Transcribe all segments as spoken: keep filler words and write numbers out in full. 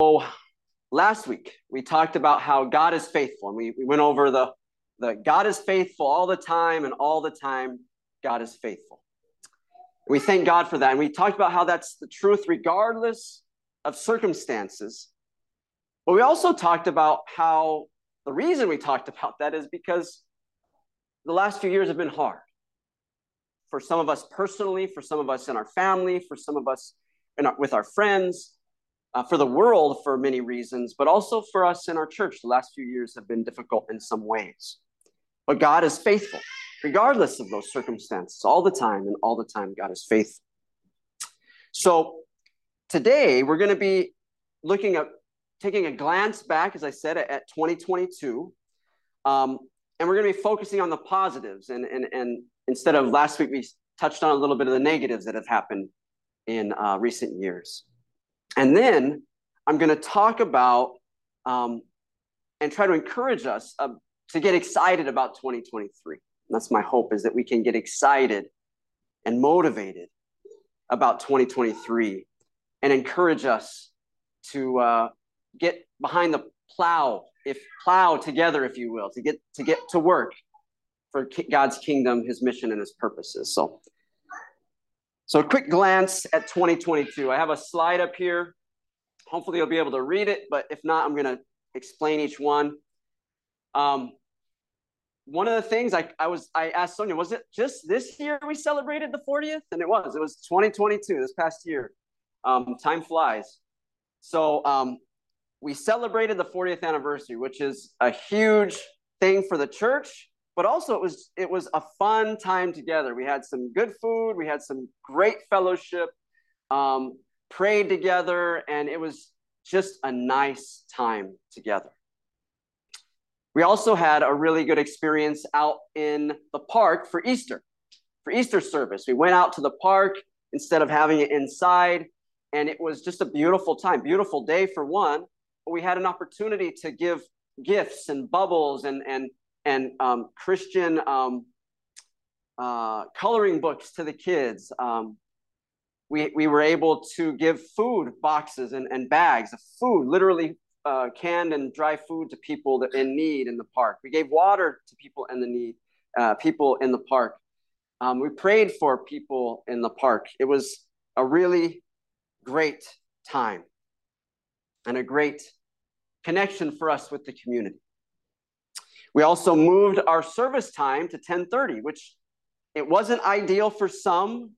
So last week, we talked about how God is faithful, and we, we went over the, the God is faithful all the time, and all the time, God is faithful. We thank God for that, and we talked about how that's the truth regardless of circumstances. But we also talked about how the reason we talked about that is because the last few years have been hard. For some of us personally, for some of us in our family, for some of us in our, with our friends. Uh, for the world for many reasons, but also for us in our church. The last few years have been difficult in some ways. But God is faithful, regardless of those circumstances, all the time, and all the time God is faithful. So today we're going to be looking at, taking a glance back, as I said, at, at twenty twenty-two. Um, and we're going to be focusing on the positives. And, and, and instead of last week, we touched on a little bit of the negatives that have happened in uh, recent years. And then I'm going to talk about um, and try to encourage us uh, to get excited about twenty twenty-three. And that's my hope, is that we can get excited and motivated about twenty twenty-three and encourage us to uh, get behind the plow, if plow together, if you will, to get to get to work for God's kingdom, his mission, and his purposes. So. So a quick glance at twenty twenty-two. I have a slide up here. Hopefully you'll be able to read it, but if not, I'm going to explain each one. Um, one of the things I, I was, I asked Sonia, was it just this year we celebrated the fortieth? And it was. It was twenty twenty-two, this past year. Um, time flies. So um, we celebrated the fortieth anniversary, which is a huge thing for the church. But also it was it was a fun time together. We had some good food. We had some great fellowship, um, prayed together, and it was just a nice time together. We also had a really good experience out in the park for Easter, for Easter service. We went out to the park instead of having it inside, and it was just a beautiful time, beautiful day for one. But we had an opportunity to give gifts and bubbles and and and um, Christian um, uh, coloring books to the kids. Um, we, we were able to give food boxes and, and bags of food, literally uh, canned and dry food to people that in need in the park. We gave water to people in the need, uh, people in the park. Um, we prayed for people in the park. It was a really great time and a great connection for us with the community. We also moved our service time to ten thirty, which it wasn't ideal for some.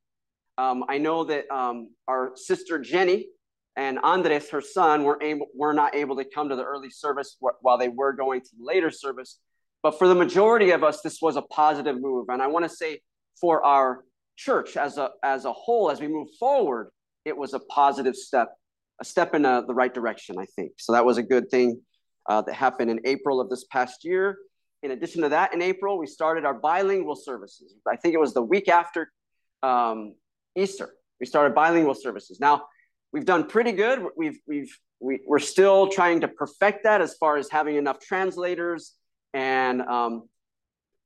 Um, I know that um, our sister Jenny and Andres, her son, were, able, were not able to come to the early service while they were going to the later service. But for the majority of us, this was a positive move. And I want to say for our church as a, as a whole, as we move forward, it was a positive step, a step in uh, the right direction, I think. So that was a good thing. Uh, that happened in April of this past year. In addition to that, in April, we started our bilingual services. I think it was the week after um, Easter. We started bilingual services. Now, we've done pretty good. We've, we've, we, we're still trying to perfect that as far as having enough translators and um,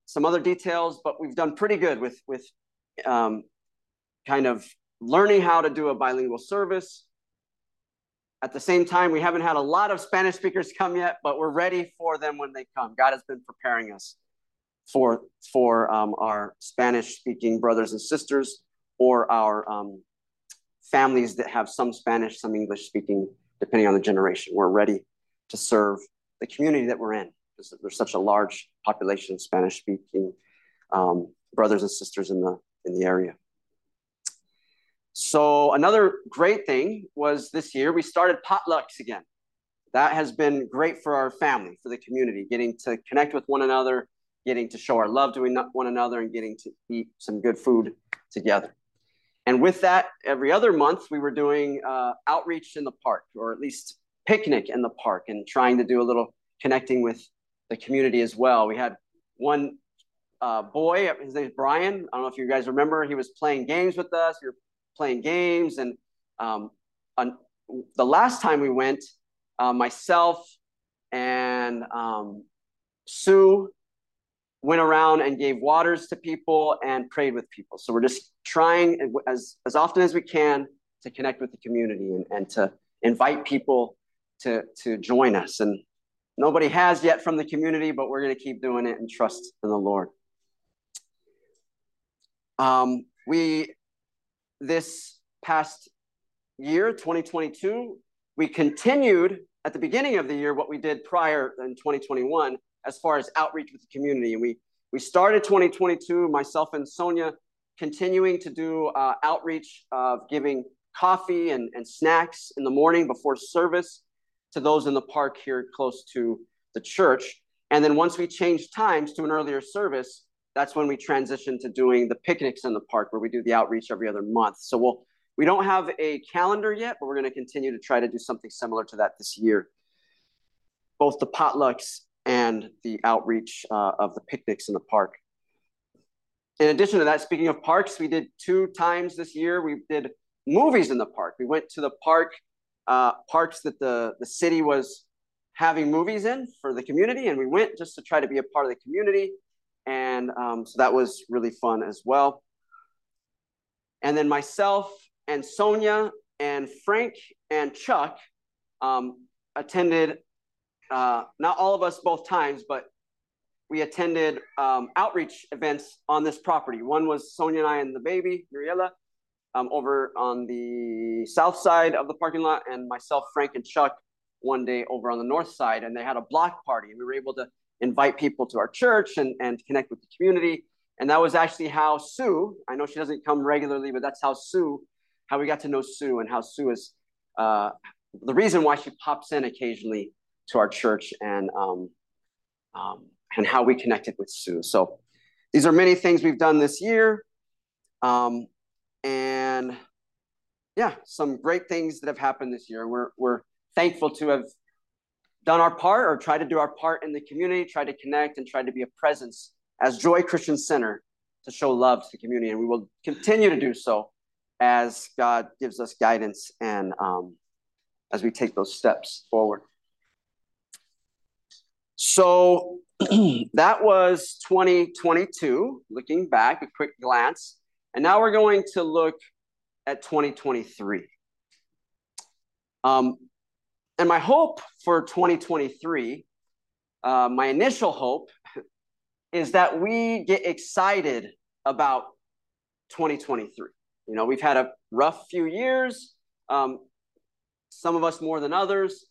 some other details, but we've done pretty good with, with um, kind of learning how to do a bilingual service. At the same time, we haven't had a lot of Spanish speakers come yet, but we're ready for them when they come. God has been preparing us for, for um, our Spanish-speaking brothers and sisters or our um, families that have some Spanish, some English-speaking, depending on the generation. We're ready to serve the community that we're in because there's such a large population of Spanish-speaking um, brothers and sisters in the, in the area. So another great thing was this year, we started potlucks again. That has been great for our family, for the community, getting to connect with one another, getting to show our love to one another, and getting to eat some good food together. And with that, every other month, we were doing uh, outreach in the park, or at least picnic in the park, and trying to do a little connecting with the community as well. We had one uh, boy, his name's Brian. I don't know if you guys remember, he was playing games with us. We were playing games, and um, on, the last time we went, uh, myself and um, Sue went around and gave waters to people and prayed with people. So we're just trying as, as often as we can to connect with the community and, and to invite people to, to join us. And nobody has yet from the community, but we're going to keep doing it and trust in the Lord. Um, we, this past year, twenty twenty-two, we continued at the beginning of the year what we did prior in twenty twenty-one as far as outreach with the community. And we, we started twenty twenty-two, myself and Sonia, continuing to do uh, outreach of giving coffee and, and snacks in the morning before service to those in the park here close to the church. And then once we changed times to an earlier service, that's when we transitioned to doing the picnics in the park where we do the outreach every other month. So we'll, we don't have a calendar yet, but we're going to continue to try to do something similar to that this year. Both the potlucks and the outreach uh, of the picnics in the park. In addition to that, speaking of parks, we did two times this year. We did movies in the park. We went to the park, uh, parks that the, the city was having movies in for the community, and we went just to try to be a part of the community. And um, so that was really fun as well. And then myself and Sonia and Frank and Chuck um, attended, uh, not all of us both times, but we attended um, outreach events on this property. One was Sonia and I and the baby, Muriela, um, over on the south side of the parking lot, and myself, Frank, and Chuck one day over on the north side. And they had a block party, and we were able to invite people to our church and, and connect with the community. And that was actually how Sue, I know she doesn't come regularly, but that's how Sue, how we got to know Sue, and how Sue is uh, the reason why she pops in occasionally to our church, and um, um, and how we connected with Sue. So these are many things we've done this year. Um, and yeah, some great things that have happened this year. We're, we're thankful to have done our part, or tried to do our part in the community, tried to connect, and tried to be a presence as Joy Christian Center to show love to the community. And we will continue to do so as God gives us guidance and um, as we take those steps forward. So that was twenty twenty-two, looking back, a quick glance. And now we're going to look at twenty twenty-three. Um, and my hope for twenty twenty-three, uh, my initial hope, is that we get excited about twenty twenty-three. You know, we've had a rough few years, um, some of us more than others.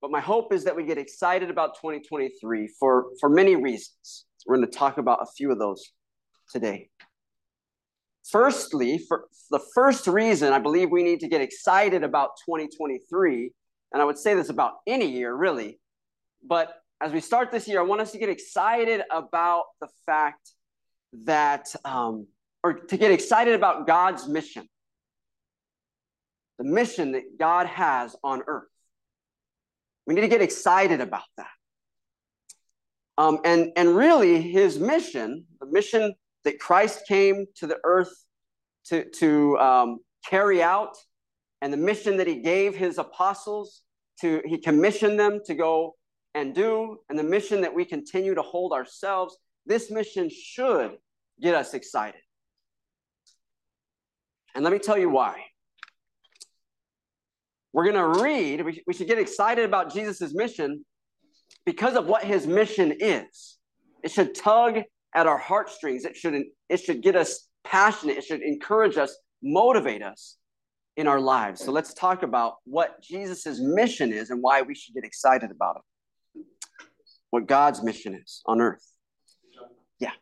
But my hope is that we get excited about twenty twenty-three for, for many reasons. We're going to talk about a few of those today. Firstly, for the first reason I believe we need to get excited about twenty twenty-three, and I would say this about any year, really, but as we start this year, I want us to get excited about the fact that, um, or to get excited about God's mission, the mission that God has on earth. We need to get excited about that. Um, and, and really his mission, the mission that Christ came to the earth to, to um, carry out, and the mission that he gave his apostles to, he commissioned them to go and do, and the mission that we continue to hold ourselves, this mission should get us excited. And let me tell you why. We're going to read, we, we should get excited about Jesus' mission because of what his mission is. It should tug at our heartstrings. It should, it should get us passionate. It should encourage us, motivate us in our lives. So let's talk about what Jesus' mission is and why we should get excited about it. What God's mission is on earth. Yeah.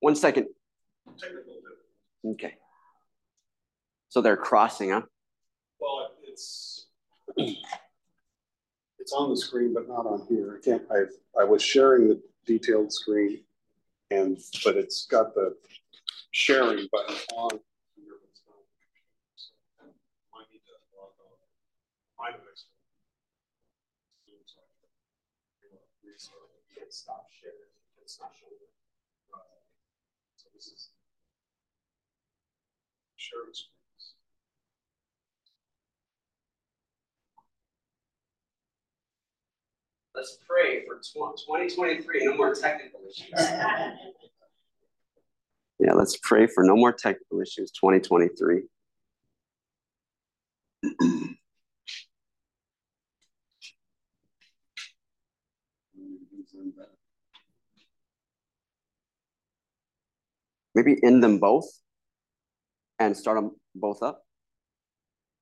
One second. Okay. So they're crossing, huh? Well, it's it's on the screen, but not on here. I can't. I I was sharing the detailed screen, and but it's got the sharing button on here. I need to log on. My next can't stop sharing. It's not showing. So this is sharing screen. Let's pray for twenty twenty-three, no more technical issues. Yeah, let's pray for no more technical issues, twenty twenty-three. concerned about. Maybe end them both and start them both up,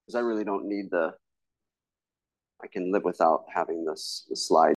because I really don't need the, I can live without having this, this slide.